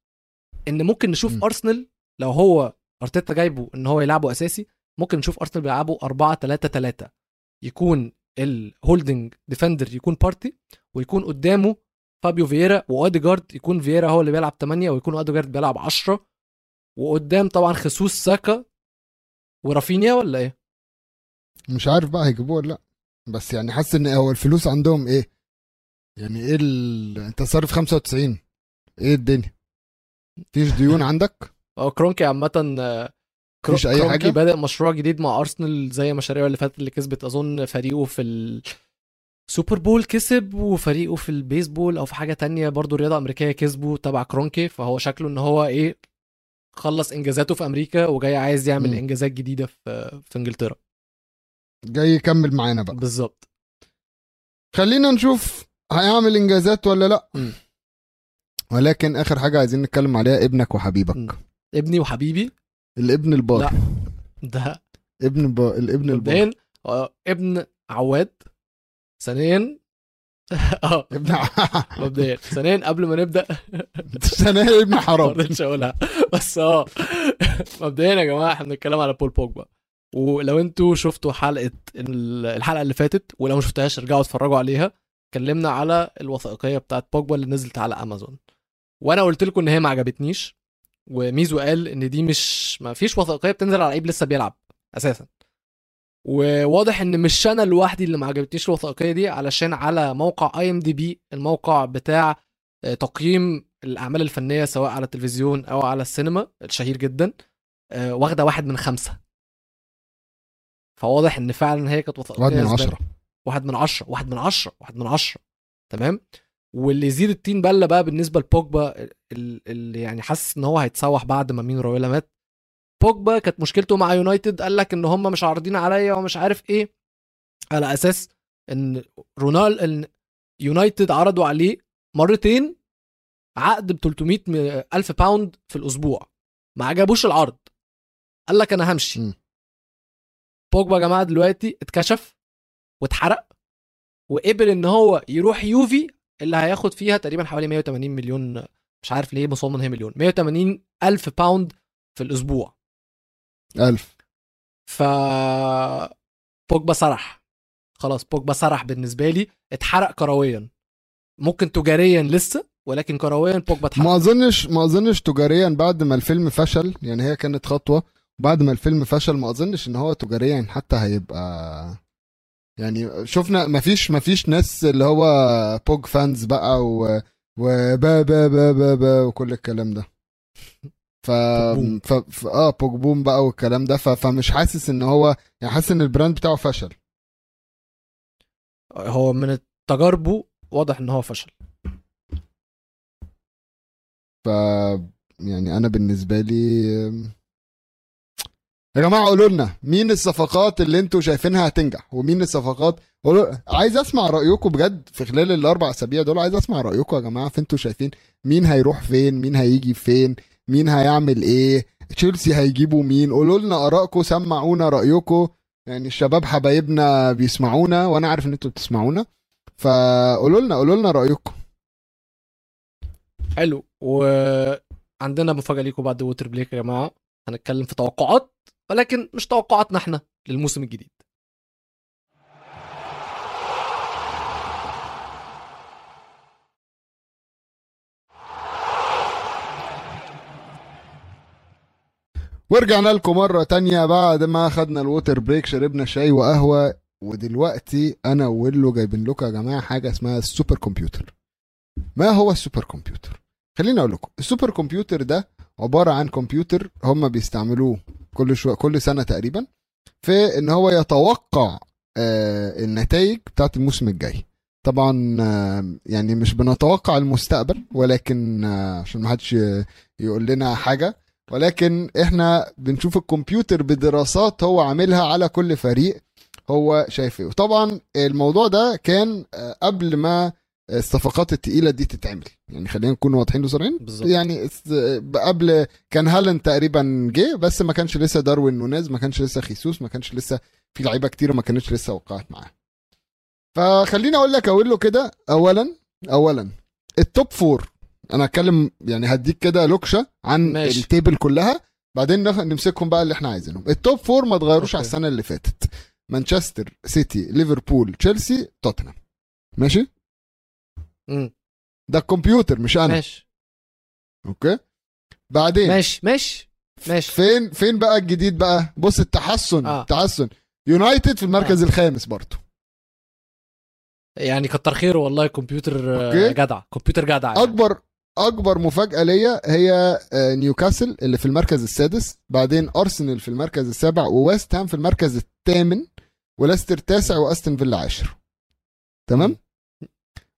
ان ممكن نشوف ارسنال لو هو ارتيتا جايبه ان هو يلعبه اساسي، ممكن نشوف ارسنال بيلعبه 4-3-3، يكون الهولدنج ديفندر يكون بارتي، ويكون قدامه فابيو فييرا واوديجارد، يكون فييرا هو اللي بيلعب 8 ويكون اوديجارد بيلعب 10، وقدام طبعا خيسوس ساكا ورافينيا. ولا ايه؟ مش عارف بقى هيجيبوه ولا لا، بس يعني حاسس ان هو الفلوس عندهم ايه يعني، ايه انت صارف 95، ايه الدنيا؟ فيش ديون عندك؟ كرونكي عامه مفيش اي حاجه. بدأ مشروع جديد مع ارسنال زي مشاريع اللي فاتت اللي كسبت، اظن فريقه في السوبر بول كسب، وفريقه في البيسبول او في حاجه تانية برضو رياضه امريكيه كسبه تبع كرونكي. فهو شكله ان هو ايه، خلص انجازاته في امريكا وجاي عايز يعمل انجازات جديده في انجلترا، جاي يكمل معانا بقى. بالظبط. خلينا نشوف هيعمل انجازات ولا لا. ولكن اخر حاجه عايزين نتكلم عليها ابنك وحبيبك. ابني وحبيبي، الابن البار ده، الابن البار، ابن عواد سنين. ابن مبدئيا سنين قبل ما نبدا سنين ابن حرام مش هقولها، بس مبدئيا يا جماعه احنا بنتكلم على بول بوجبا. ولو انتوا شفتوا الحلقه اللي فاتت، ولو ما شفتهاش ارجعوا اتفرجوا عليها. اتكلمنا على الوثائقيه بتاعه بوجبا اللي نزلت على امازون، وانا قلت لكم ان هي ما عجبتنيش، وميزو قال ان دي مش، ما فيش وثائقيه بتنزل على لعيب لسه بيلعب اساسا. وواضح ان مش انا لوحدي اللي ما عجبتنيش الوثائقيه دي، علشان على موقع IMDb، الموقع بتاع تقييم الاعمال الفنيه سواء على التلفزيون او على السينما الشهير جدا، واخده 1 من 5. فواضح ان فعلا هي كانت وثائقيه 1 من 10، 1 من 10. تمام. واللي يزيد التين بله بقى بالنسبه لبوجبا، اللي يعني حاسس ان هو هيتسوح بعد ما مين رويلا مات. بوجبا كانت مشكلته مع يونايتد، قال لك ان هم مش عارضين عليا ومش عارف ايه، على اساس ان رونالدو يونايتد عرضوا عليه مرتين عقد ب 300,000 باوند في الاسبوع، ما عجبوش العرض، قال لك انا همشي. بوجبا يا جماعه دلوقتي اتكشف واتحرق، وقبل ان هو يروح يوفي اللي هياخد فيها تقريبا حوالي 180 مليون، مش عارف ليه مصمم هي مليون، 180,000 باوند في الاسبوع. 1000. ف بوجبا صرح، خلاص بوجبا صرح بالنسبه لي، اتحرق كرويا، ممكن تجاريا لسه، ولكن كرويا بوجبا اتحرق. ما اظنش تجاريا بعد ما الفيلم فشل، يعني هي كانت خطوه بعد ما الفيلم فشل، ما اظنش ان هو تجاريا حتى هيبقى يعني شفنا مفيش ناس اللي هو بوج فانز بقى وبا با با با با وكل الكلام ده بوج بوم بقى والكلام ده فمش حاسس ان هو يعني حاسس ان البراند بتاعه فشل. هو من تجاربه واضح ان هو فشل. ف يعني انا بالنسبه لي يا جماعه قولوا لنا مين الصفقات اللي انتوا شايفينها هتنجح ومين الصفقات، عايز اسمع رايكم بجد في خلال الاربع اسابيع دول، عايز اسمع رايكم يا جماعه في انتوا شايفين مين هيروح فين، مين هيجي فين، مين هيعمل ايه، تشيلسي هيجيبوا مين، قولوا لنا ارائكم، سمعونا رايكم. يعني الشباب حبايبنا بيسمعونا وانا عارف ان انتوا بتسمعونا، فقولوا لنا رايكم. حلو، وعندنا مفاجاه ليكم بعد ووتر بليك يا جماعه، هنتكلم في توقعات ولكن مش توقعاتنا احنا للموسم الجديد. ورجعنا لكم مرة تانية بعد ما خدنا الووتر بريك، شربنا شاي وقهوة، ودلوقتي أنا وولو جايبين لكم يا جماعة حاجة اسمها السوبر كمبيوتر. ما هو السوبر كمبيوتر؟ خلينا أقول لكم، السوبر كمبيوتر ده عبارة عن كمبيوتر هم بيستعملوه كل سنة تقريبا في إن هو يتوقع النتائج بتاعت الموسم الجاي. طبعا يعني مش بنتوقع المستقبل، ولكن عشان ما حدش يقول لنا حاجة، ولكن احنا بنشوف الكمبيوتر بدراسات هو عاملها على كل فريق هو شايفه. وطبعا الموضوع ده كان قبل ما الصفقات التقيلة دي تتعمل، يعني خلينا نكون واضحين وصريحين، يعني قبل كان هالاند تقريبا جه بس ما كانش لسه داروين نونيز، ما كانش لسه خيسوس، ما كانش لسه في لعيبه كتير وما كانتش لسه وقعت معاه. فخليني اقول لك كده، اولا التوب فور، انا هتكلم يعني هديك كده لوكشه عن ماشي. التيبل كلها بعدين نمسكهم بقى اللي احنا عايزينهم. التوب فور ما اتغيروش على السنه اللي فاتت، مانشستر سيتي، ليفربول، تشيلسي، توتنهام. ماشي، ده الكمبيوتر مش انا. ماشي اوكي، بعدين ماشي ماشي ماشي، فين بقى الجديد بقى؟ بص التحسن تحسن يونايتد في المركز الخامس برضو، يعني كتر خيره والله. كمبيوتر أوكي. جدع، كمبيوتر جدع يعني. اكبر مفاجاه ليا هي نيوكاسل اللي في المركز السادس، بعدين ارسنال في المركز السابع، وويست هام في المركز الثامن، وليستر تاسع، واستون فيلا عاشر. تمام،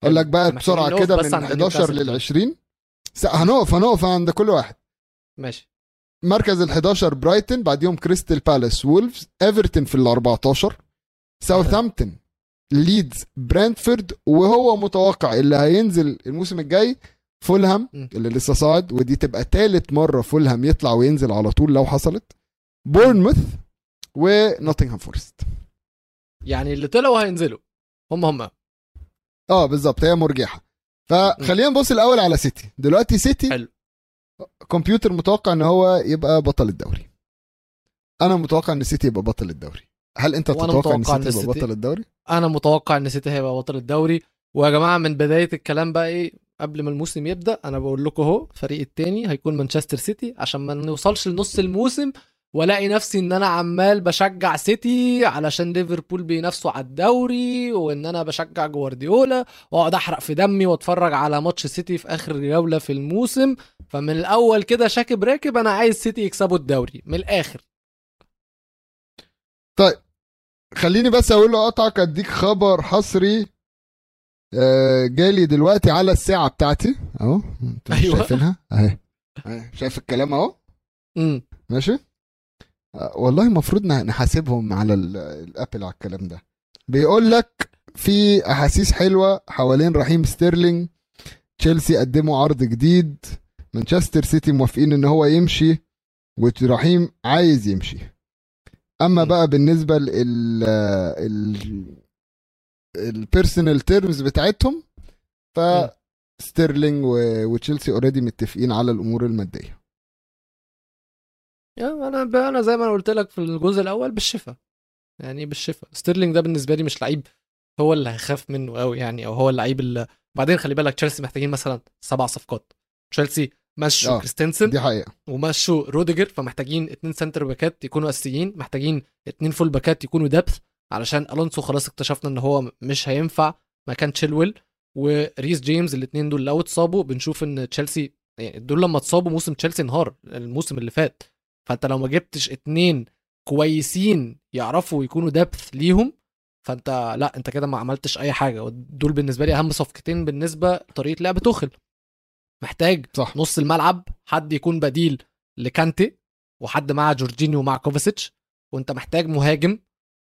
اقول لك بقى بسرعه كده من 11 لل 20 هنقف عند كل واحد. ماشي، مركز ال 11 برايتن، بعديهم كريستال بالاس، وولفز، ايفرتون في ال 14، ساوثهامبتون، ليدز، برنتفورد، وهو متوقع اللي هينزل الموسم الجاي فولهام اللي لسه صاعد، ودي تبقى ثالث مره فولهام يطلع وينزل على طول لو حصلت، بورنموث، ونوتنغهام فورست. يعني اللي طلعوا هينزلوا هم بالظبط، هي مرجحه. فخلينا نبص الاول على سيتي. دلوقتي سيتي حلو، كمبيوتر متوقع ان هو يبقى بطل الدوري، انا متوقع ان سيتي يبقى بطل الدوري. هل انت تتوقع ان سيتي يبقى بطل الدوري؟ انا متوقع ان سيتي هيبقى بطل الدوري. ويا جماعه من بدايه الكلام بقى ايه، قبل ما الموسم يبدا انا بقول لكم اهو الفريق الثاني هيكون مانشستر سيتي، عشان ما نوصلش لنص الموسم والاقي نفسي ان انا عمال بشجع سيتي علشان ليفربول بينافسوا على الدوري، وان انا بشجع جوارديولا، واقعد احرق في دمي واتفرج على ماتش سيتي في اخر جوله في الموسم. فمن الاول كده شاكب راكب، انا عايز سيتي يكسبوا الدوري من الاخر. طيب خليني بس اقول له اقطعك، اديك خبر حصري جالي دلوقتي على الساعه بتاعتي اهو، انتوا أيوة. شايفينها اهي، شايف الكلام اهو. ماشي، والله المفروض نحاسبهم على الابل على الكلام ده. بيقول لك في احاسيس حلوه حوالين رحيم ستيرلينج، تشيلسي قدموا عرض جديد، مانشستر سيتي موافقين ان هو يمشي، ورحيم عايز يمشي. اما بقى بالنسبه لل البيرسونال تيرمز بتاعتهم، فستيرلينج وتشيلسي اوريدي متفقين على الامور الماديه. يعني انا زي ما انا قلت لك في الجزء الاول بالشفا، يعني بالشفا. ستيرلينج ده بالنسبه لي مش لعيب هو اللي هيخاف منه قوي يعني، او هو اللعيب اللي بعدين خلي بالك تشيلسي محتاجين مثلا 7 صفقات. تشيلسي مشوا كريستنسن دي حقيقة، ومشوا روديجر، فمحتاجين 2 سنتر باكات يكونوا اساسيين، محتاجين 2 فول باكات يكونوا دبث، علشان الونسو خلاص اكتشفنا ان هو مش هينفع مكان تشيلويل وريس جيمز. الاثنين دول لو اتصابوا بنشوف ان تشيلسي يعني دول لما اتصابوا موسم تشيلسي انهار الموسم اللي فات. فانت لو ما جبتش اثنين كويسين يعرفوا يكونوا دبث ليهم فانت لا انت كده ما عملتش اي حاجه. ودول بالنسبه لي اهم صفقتين بالنسبه لطريقه لعب توخل. محتاج صح. نص الملعب حد يكون بديل لكانتي وحد مع جورجينيو ومع كوفاسيتش، وانت محتاج مهاجم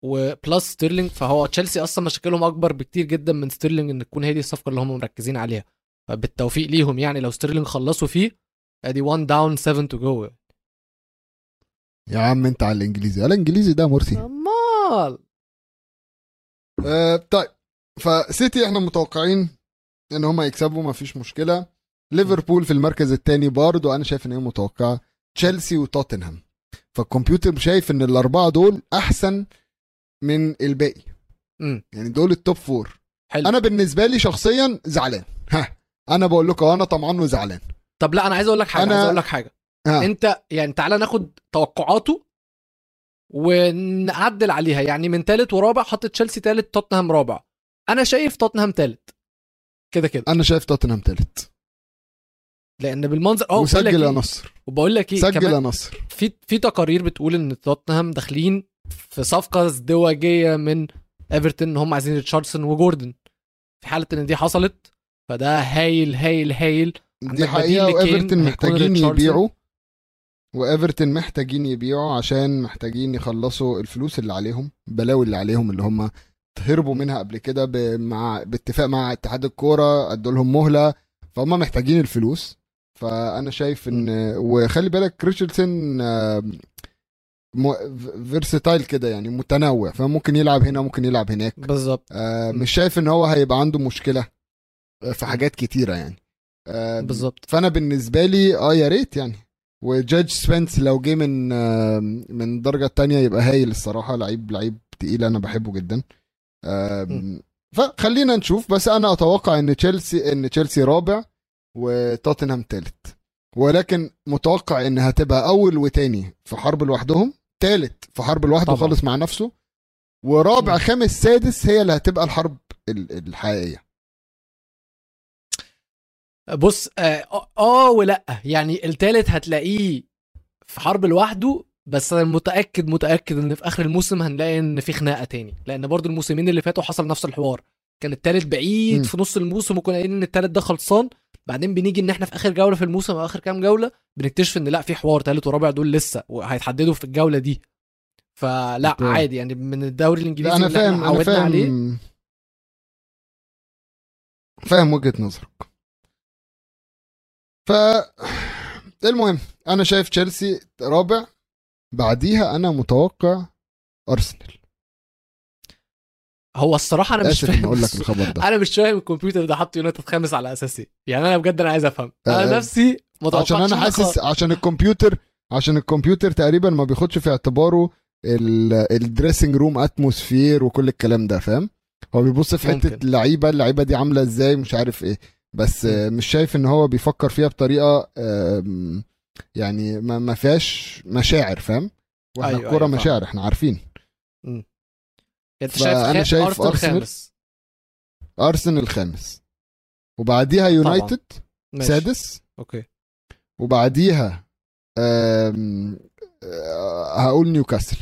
وبلس ستيرلينج. فهو تشيلسي اصلا مشاكلهم اكبر بكتير جدا من ستيرلينج، ان تكون هي دي الصفقه اللي هم مركزين عليها. فبالتوفيق ليهم يعني لو ستيرلينج خلصوا فيه ادي 1 داون 7 تو جو. يا عم انت على الانجليزي، على الانجليزي ده مرسي امال. طيب فسيتي احنا متوقعين ان هم يكسبوا ما فيش مشكله. ليفربول في المركز الثاني برضه انا شايف ان هي متوقعه. تشيلسي وتوتنهام، فالكمبيوتر شايف ان الاربعه دول احسن من الباقي. يعني دول التوب فور. حلو. انا بالنسبه لي شخصيا زعلان، ها انا بقول لكم انا طمعان وزعلان. طب لا انا عايز اقول لك حاجه، انت يعني تعالى ناخد توقعاته ونعدل عليها. يعني من ثالث ورابع حط تشيلسي ثالث، توتنهام رابع. انا شايف توتنهام ثالث كده. انا شايف توتنهام ثالث لان بالمنظر وسجل يا نصر. وبقول لك ايه سجل يا نصر، في تقارير بتقول ان توتنهام داخلين في صفقه ازدواجيه من ايفرتون، هم عايزين ريتشاردسون وجوردن. في حاله ان دي حصلت فده هايل هايل هايل. دي حقيقه ايفرتون محتاجين يبيعوا، وايفرتون محتاجين يبيعوا عشان محتاجين يخلصوا الفلوس اللي عليهم، بلاوي اللي عليهم اللي هم تهربوا منها قبل كده باتفاق مع اتحاد الكوره، ادوا لهم مهله فهم محتاجين الفلوس. فانا شايف ان وخلي بالك كريتشلسون فيرساتايل كده يعني متنوع، فممكن يلعب هنا ممكن يلعب هناك بالظبط. مش شايف ان هو هيبقى عنده مشكله في حاجات كتيره يعني بالظبط. فانا بالنسبه لي يا ريت يعني. وجادج سبنس لو جه من الدرجه الثانيه يبقى هايل الصراحه، لعيب تقيل انا بحبه جدا. فخلينا نشوف. بس انا اتوقع ان تشيلسي رابع وتوتنهام ثالث، ولكن متوقع ان هتبقى اول وتاني في حرب لوحدهم، ثالث في حرب لوحده خالص مع نفسه، ورابع خامس سادس هي اللي هتبقى الحرب الحقيقيه. بص ولا يعني الثالث هتلاقيه في حرب لوحده، بس انا متاكد ان في اخر الموسم هنلاقي ان في خناقه تاني، لان برضو الموسمين اللي فاتوا حصل نفس الحوار. كان الثالث بعيد في نص الموسم وكنا قايلين ان الثالث ده خلصان، بعدين بنيجي ان احنا في اخر جوله في الموسم او اخر كام جوله بنكتشف ان لا في حوار ثالث ورابع دول لسه وهيتحددوا في الجوله دي. فلا عادي يعني من الدوري الانجليزي انا فاهم عودنا عليه. فاهم وجهه نظرك. فالمهم انا شايف تشيلسي رابع، بعديها انا متوقع ارسنال. هو الصراحه انا مش فاهم، اقول لك الخبر ده انا مش فاهم الكمبيوتر ده حاطط يونايتد خامس على اساس ايه يعني. انا بجد انا عايز افهم. انا نفسي متوقعش، عشان انا حاسس عشان الكمبيوتر تقريبا ما بياخدش في اعتباره الدريسنج روم اتموسفير وكل الكلام ده، فاهم؟ هو بيبص في حته اللعيبه دي عامله ازاي مش عارف ايه، بس مش شايف ان هو بيفكر فيها بطريقه يعني ما فيهاش مشاعر، فاهم؟ واحنا الكوره أيوة مشاعر احنا عارفين. انت شايف ارسنال خامس، وبعديها يونايتد سادس. اوكي. وبعديها هقول نيوكاسل.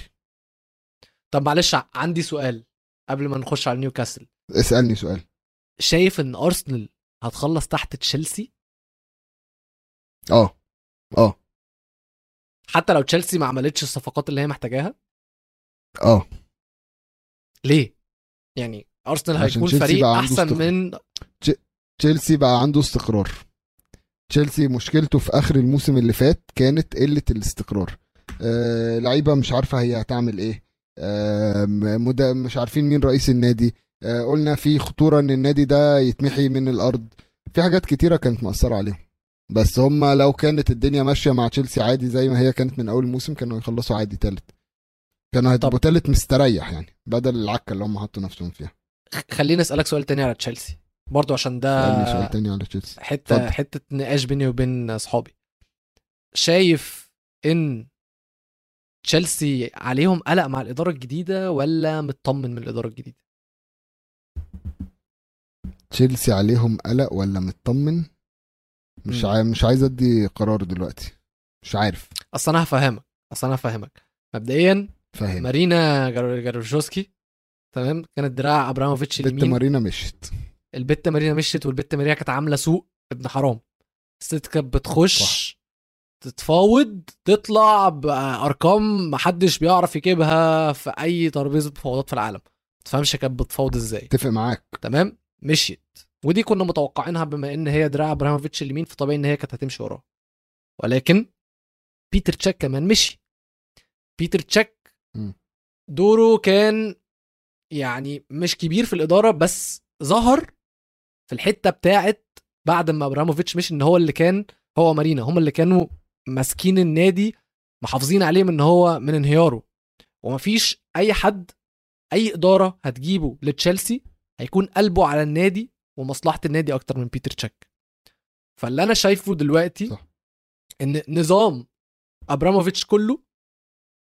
طب معلش عندي سؤال قبل ما نخش على نيوكاسل. اسالني سؤال. شايف ان ارسنال هتخلص تحت تشيلسي؟ حتى لو تشيلسي ما عملتش الصفقات اللي هي محتاجاها؟ ليه يعني؟ ارسنال هيكون فريق احسن من تشيلسي، بقى عنده استقرار. تشيلسي مشكلته في اخر الموسم اللي فات كانت قله الاستقرار. لعيبه مش عارفه هي هتعمل ايه، مش عارفين مين رئيس النادي، قلنا في خطوره ان النادي ده يتمحي من الارض، في حاجات كتيره كانت مأثره عليهم. بس هم لو كانت الدنيا ماشيه مع تشيلسي عادي زي ما هي كانت من اول موسم كانوا يخلصوا عادي ثالث، كانوا هيبقوا ثالث مستريح يعني، بدل العكه اللي هم حطوا نفسهم فيها. خليني اسالك سؤال تاني على تشيلسي برضو، عشان ده سؤال تاني على تشيلسي، حته نقاش بيني وبين اصحابي. شايف ان تشيلسي عليهم قلق مع الإدارة الجديدة ولا مطمن من الإدارة الجديدة؟ تشيلسي عليهم قلق ولا مطمن؟ مش عايز ادي قرار دلوقتي، مش عارف. اصل انا هفهمك مبدئيا. مارينا جاروشوسكي تمام، كانت دراع ابراموفيتش اليمين. البت مارينا مشت والبت مارينا كانت عامله سوق ابن حرام. الست كانت بتخش تتفاوض تطلع بارقام محدش بيعرف يجيبها في اي ترابيزه مفاوضات في العالم، متفهمش كانت بتفاوض ازاي. اتفق معاك تمام. مشيت ودي كنا متوقعينها بما ان هي دراع ابراهيموفيتش اليمين، فطبيعي ان هي كانت هتمشي وراه. ولكن بيتر تشاك كمان مشي. بيتر تشاك دوره كان يعني مش كبير في الاداره، بس ظهر في الحته بتاعت بعد ما ابراهيموفيتش مشي ان هو اللي كان، هو مارينا هم اللي كانوا ماسكين النادي، محافظين عليه من هو من انهياره. ومفيش اي حد اي اداره هتجيبه لتشيلسي هيكون قلبه على النادي ومصلحة النادي أكتر من بيتر تشاك. فاللي أنا شايفه دلوقتي صح. إن نظام أبراموفيتش كله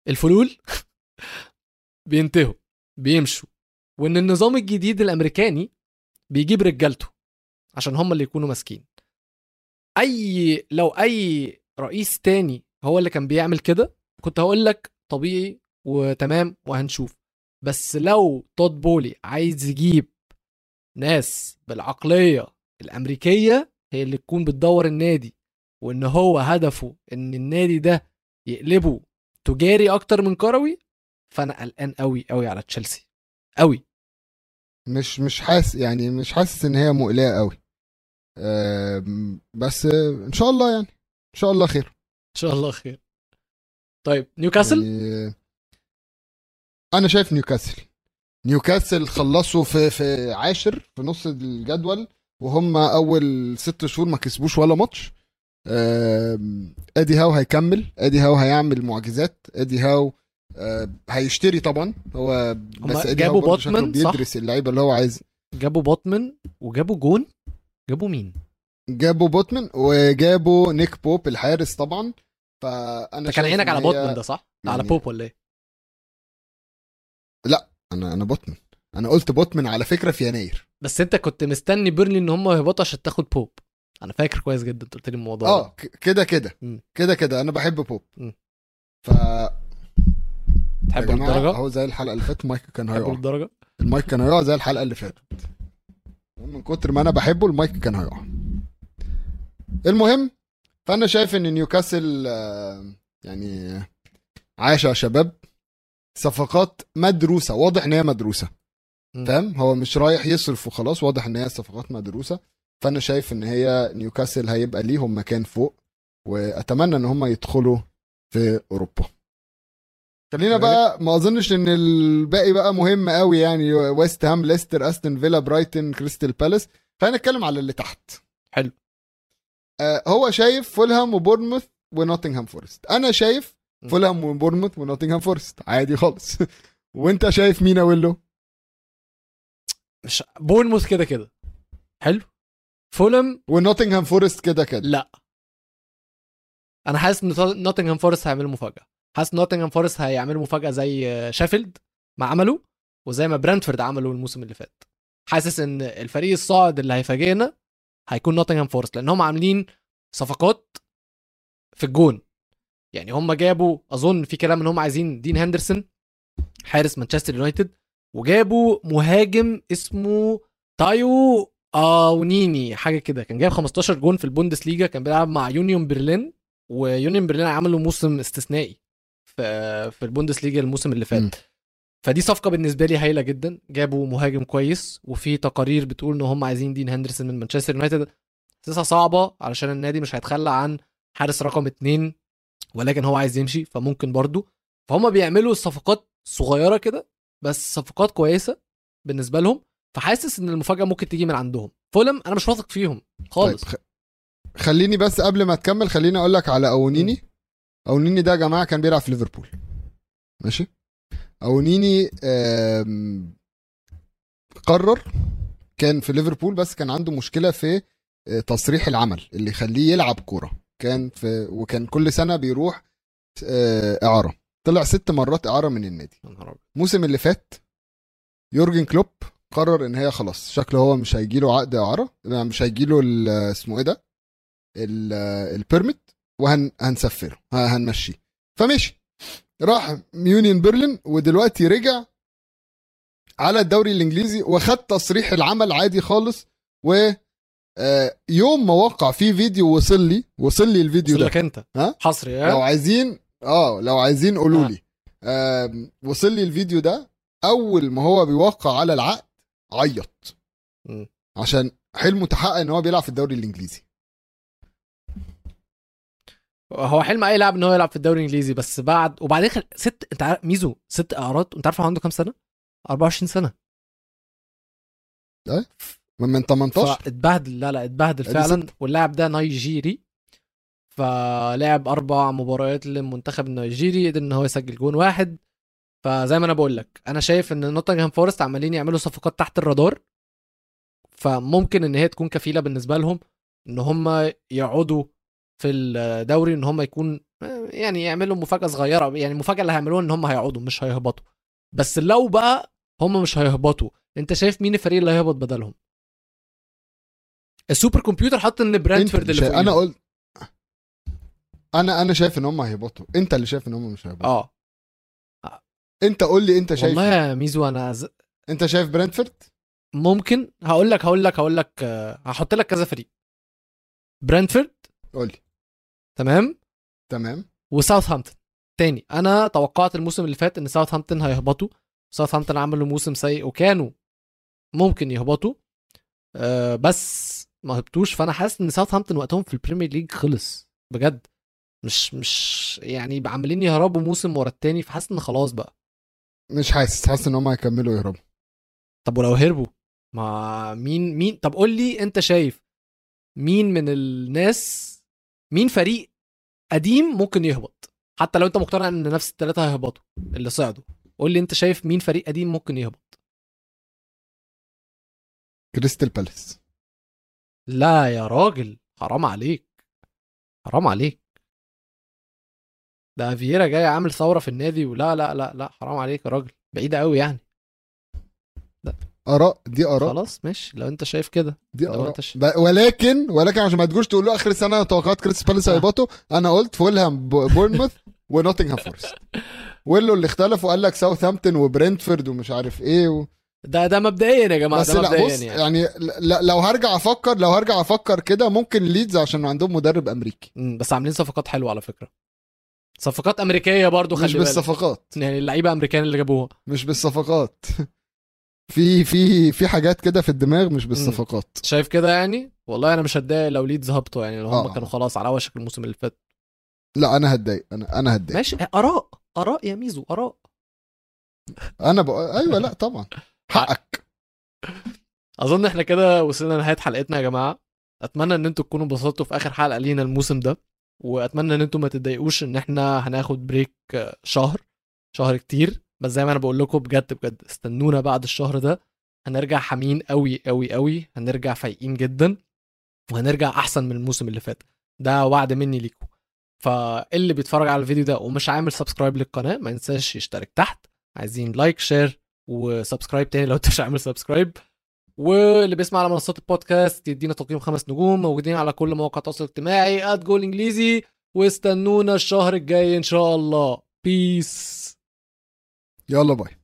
الفلول بينتهوا بيمشوا، وإن النظام الجديد الأمريكاني بيجيب رجالته عشان هم اللي يكونوا ماسكين. لو أي رئيس تاني هو اللي كان بيعمل كده كنت هقول لك طبيعي وتمام وهنشوف. بس لو تود بولي عايز يجيب ناس بالعقلية الأمريكية هي اللي تكون بتدور النادي، وإن هو هدفه إن النادي ده يقلبه تجاري أكتر من كروي، فأنا قلقان قوي قوي على تشيلسي قوي. مش حاسس إن هي مقلقة قوي، بس إن شاء الله يعني إن شاء الله خير. طيب نيوكاسل يعني... أنا شايف نيوكاسل خلصوا في عاشر في نص الجدول، وهم أول 6 شهور ما كسبوش ولا ماتش. أدي هاو هيكمل، أدي هاو هيعمل معجزات، أدي هاو هيشتري طبعا هو، بس أدي هاو برضه شكله بيدرس اللعيبة اللي هو عايز. جابوا بوتمن وجابوا جون، جابوا بوتمن وجابوا نيك بوب الحارس طبعا. فأنا كان عينك على بوتمن ده صح؟ يعني على بوب ولا إيه؟ لا انا بوتمن، انا قلت بوتمن على فكره في يناير، بس انت كنت مستني بيرلي ان هم يهبطوا عشان تاخد بوب. انا فاكر كويس جدا قلت لي الموضوع كده انا بحب بوب. ف تحب الدرجه اهو زي الحلقه اللي فاتت، المايك كان هيقع زي الحلقه اللي فاتت، من كتر ما انا بحبه المايك كان هيقع. المهم فانا شايف ان نيوكاسل يعني عاش يا شباب، صفقات مدروسه، واضح ان هي مدروسه. فاهم؟ هو مش رايح يصرف وخلاص، واضح ان هي صفقات مدروسه. فانا شايف ان هي نيوكاسل هيبقى ليهم مكان فوق، واتمنى ان هم يدخلوا في اوروبا. خلينا بقى، ما اظنش ان الباقي بقى مهم قوي يعني. ويست هام، ليستر، استون فيلا، برايتن، كريستال بالاس. خلينا نتكلم على اللي تحت. حلو. هو شايف فولهام وبورنموث ونوتنغهام فورست. انا شايف فولهام وبورنموث ونوتنغهام فورست عادي خالص. وانت شايف مين اولو؟ مش بورنموث كده حلو، فولهام ونوتنغهام فورست كده. لا انا حاسس ان نوتنغهام فورست هيعملوا مفاجاه، زي شيفيلد ما عملوا، وزي ما برنتفورد عملوا الموسم اللي فات. حاسس ان الفريق الصاعد اللي هيفاجئنا هيكون نوتنغهام فورست، لان هم عاملين صفقات في الجون. يعني هم جابوا، اظن في كلام ان هم عايزين دين هندرسون حارس مانشستر يونايتد، وجابوا مهاجم اسمه تايو اونيني حاجه كده، كان جايب 15 جون في البوندسليجا، كان بيلعب مع يونيون برلين، ويونيون برلين عملوا موسم استثنائي في البوندسليجا الموسم اللي فات. فدي صفقه بالنسبه لي هايله جدا، جابوا مهاجم كويس، وفي تقارير بتقول ان هم عايزين دين هندرسون من مانشستر يونايتد. حاسسها صعبه علشان النادي مش هيتخلى عن حارس رقم 2، ولكن هو عايز يمشي فممكن برضو. فهم بيعملوا صفقات صغيرة كده بس صفقات كويسة بالنسبة لهم، فحاسس ان المفاجأة ممكن تيجي من عندهم. فولم انا مش واثق فيهم خالص. طيب خليني بس قبل ما تكمل خليني اقولك على اونيني. اونيني ده يا جماعة كان بيلعب في ليفربول ماشي. اونيني قرر، كان في ليفربول بس كان عنده مشكلة في تصريح العمل اللي يخليه يلعب كورة، وكان كل سنة بيروح إعارة. طلع 6 مرات اعاره من النادي. الموسم اللي فات يورجن كلوب قرر ان هي خلاص شكله هو مش هيجيله عقد اعاره، مش هيجيله اسمه ايه ده البيرميت، وهنسفره هنمشيه. فماشي راح يونيون برلين، ودلوقتي رجع على الدوري الانجليزي وخد تصريح العمل عادي خالص. و يوم ما وقع فيه فيديو وصل لي الفيديو ده لك انت حصري لو عايزين لو عايزين قولوا لي وصل لي الفيديو ده. اول ما هو بيوقع على العقد عيط عشان حلمه تحقق ان هو بيلعب في الدوري الانجليزي. هو حلم اي لاعب ان هو يلعب في الدوري الانجليزي، بس بعد وبعدين انت عارف ميزو 6 اعارات، وانت عارف هو عنده كام سنه؟ 24 سنه ده من 18. اتبهدل لا اتبهدل فعلا. واللاعب ده نيجيري، فلعب 4 مباريات للمنتخب النيجيري، قدر ان هو يسجل جون واحد. فزي ما انا بقول لك، انا شايف ان نوتنغهام فورست عمالين يعملوا صفقات تحت الرادار، فممكن ان هي تكون كفيله بالنسبه لهم ان هم يقعدوا في الدوري، ان هم يكون يعني يعملوا مفاجاه صغيره. يعني المفاجاه اللي هيعملوها ان هم هيقعدوا مش هيهبطوا. بس لو بقى هم مش هيهبطوا، انت شايف مين الفريق اللي هيهبط بدلهم؟ السوبر كمبيوتر حط ان برانتفورد اللي فوقيه. انا قلت انا شايف ان هم هيهبطوا، انت اللي شايف ان هم مش هيهبطوا. انت قول لي انت شايف. والله يا ميزو انا انت شايف برانتفورد ممكن. هقول لك هحط لك كذا فريق. برانتفورد قول لي. تمام. وساوثهامبتون تاني. انا توقعت الموسم اللي فات ان ساوثهامبتون هيهبطوا. ساوثهامبتون عملوا موسم سيء وكانوا ممكن يهبطوا، بس ما هبطوش. فانا حاسس ان ساوثهامبتون وقتهم في البريمير ليج خلص بجد، مش يعني عاملين يهربوا موسم ورا التاني. فحاسس ان خلاص بقى، مش حاسس ان هم هيكملوا يهربوا. طب ولو هربوا ما مين؟ طب قول لي انت شايف مين من الناس، مين فريق قديم ممكن يهبط؟ حتى لو انت مقتنع ان نفس الثلاثه هيهبطوا اللي صعدوا، قول لي انت شايف مين فريق قديم ممكن يهبط. كريستال بالاس. لا يا راجل، حرام عليك. ده فييرا جاي عامل ثوره في النادي، ولا لا لا لا حرام عليك يا راجل، بعيده قوي يعني. ده اراء خلاص، ماشي لو انت شايف كده دي اراء. ولكن عشان ما تجوش تقولوا اخر السنه توقعات كريستال بالاس هيبطوا، انا قلت فولهام بورنموث ونوتنغهام فورست، واللي اختلف وقال لك ساوثهامبتون وبرنتفورد ومش عارف ايه ده مبدئيا يا جماعه. بس ده لا بص يعني لو هرجع افكر كده، ممكن ليدز عشان عندهم مدرب امريكي، بس عاملين صفقات حلوه على فكره، صفقات امريكيه برضو. خلي بالك مش بالصفقات يعني اللعيبه امريكان اللي جابوها، مش بالصفقات. في حاجات كده في الدماغ مش بالصفقات. شايف كده يعني؟ والله انا مش هتضايق لو ليدز هبطوا، يعني لو هم كانوا خلاص على وشك الموسم اللي فات. لا انا هتضايق، انا هتضايق. ماشي، اراء يا ميزو، اراء. انا ايوه لا طبعا حقك. اظن احنا كده وصلنا لنهايه حلقتنا يا جماعه. اتمنى ان انتوا تكونوا انبسطتوا في اخر حلقه لينا الموسم ده، واتمنى ان انتوا ما تتضايقوش ان احنا هناخد بريك شهر كتير. بس زي ما انا بقول لكم بجد استنونا بعد الشهر ده، هنرجع حامين قوي قوي قوي، هنرجع فايقين جدا، وهنرجع احسن من الموسم اللي فات. ده وعد مني ليكم. فاللي بيتفرج على الفيديو ده ومش عامل سبسكرايب للقناه ما ينساش يشترك تحت، عايزين لايك شير وسبسكرايب تاني لو انت مش عامل سبسكرايب. واللي بيسمع على منصات البودكاست يدينا تقييم 5 نجوم. موجودين على كل مواقع التواصل الاجتماعي @goalenglizy، واستنونا الشهر الجاي ان شاء الله. بيس، يلا باي.